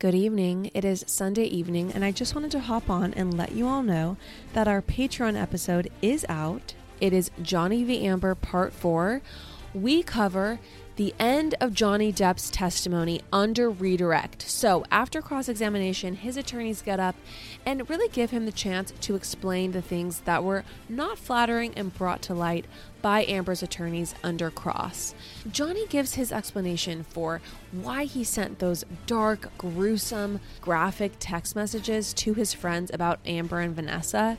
Good evening. It is Sunday evening, and I just wanted to hop on and let you all know that our Patreon episode is out. It is Johnny v. Amber Part 4. We cover the end of Johnny Depp's testimony under redirect. So after cross-examination, his attorneys get up and really give him the chance to explain the things that were not flattering and brought to light by Amber's attorneys under cross. Johnny gives his explanation for why he sent those dark, gruesome, graphic text messages to his friends about Amber and Vanessa.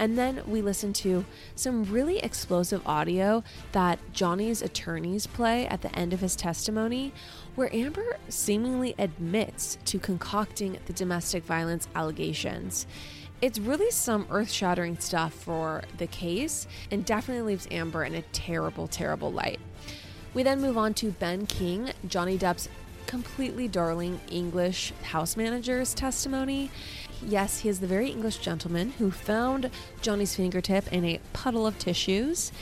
And then we listen to some really explosive audio that Johnny's attorneys play at the end of his testimony, where Amber seemingly admits to concocting the domestic violence allegations. It's really some earth-shattering stuff for the case and definitely leaves Amber in a terrible, terrible light. We then move on to Ben King, Johnny Depp's completely darling English house manager's testimony. Yes, he is the very English gentleman who found Johnny's fingertip in a puddle of tissues.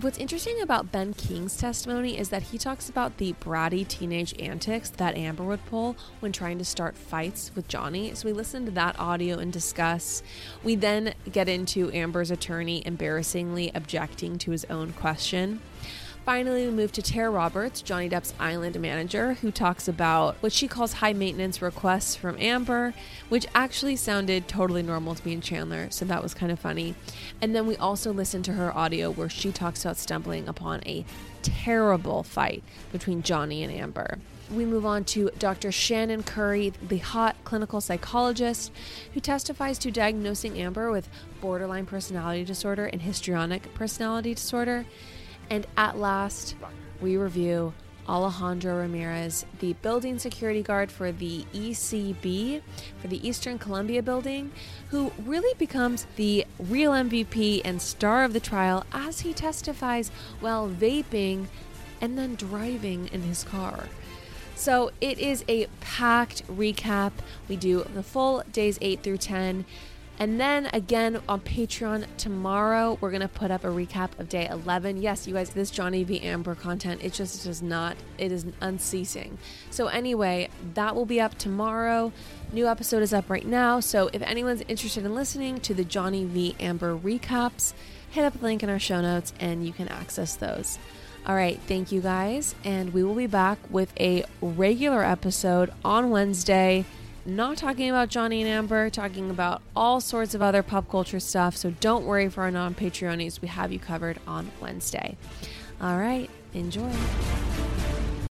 What's interesting about Ben King's testimony is that he talks about the bratty teenage antics that Amber would pull when trying to start fights with Johnny. So we listen to that audio and discuss. We then get into Amber's attorney embarrassingly objecting to his own question. Finally, we move to Tara Roberts, Johnny Depp's island manager, who talks about what she calls high maintenance requests from Amber, which actually sounded totally normal to me and Chandler, so that was kind of funny. And then we also listen to her audio where she talks about stumbling upon a terrible fight between Johnny and Amber. We move on to Dr. Shannon Curry, the hot clinical psychologist who testifies to diagnosing Amber with borderline personality disorder and histrionic personality disorder. And at last, we review Alejandro Ramirez, the building security guard for the ECB, for the Eastern Columbia Building, who really becomes the real MVP and star of the trial as he testifies while vaping and then driving in his car. So it is a packed recap. We do the full days 8 through 10. And then again on Patreon tomorrow, we're going to put up a recap of day 11. Yes, you guys, this Johnny v. Amber content, it just does not, it is unceasing. So anyway, that will be up tomorrow. New episode is up right now. So if anyone's interested in listening to the Johnny v. Amber recaps, hit up the link in our show notes and you can access those. All right. Thank you guys. And we will be back with a regular episode on Wednesday. Not talking about Johnny and Amber, talking about all sorts of other pop culture stuff. So don't worry for our non-Patreonies. We have you covered on Wednesday. All right, enjoy.